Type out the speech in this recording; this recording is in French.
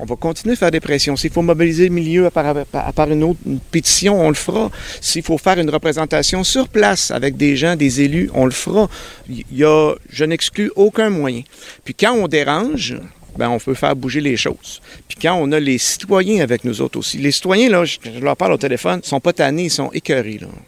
On va continuer à faire des pressions. S'il faut mobiliser le milieu à part une autre pétition, on le fera. S'il faut faire une représentation sur place avec des gens, des élus, on le fera. Je n'exclus aucun moyen. Puis quand on dérange, ben on peut faire bouger les choses. Puis quand on a les citoyens avec nous autres aussi. Les citoyens, là, je leur parle au téléphone, sont pas tannés, ils sont écœurés, là.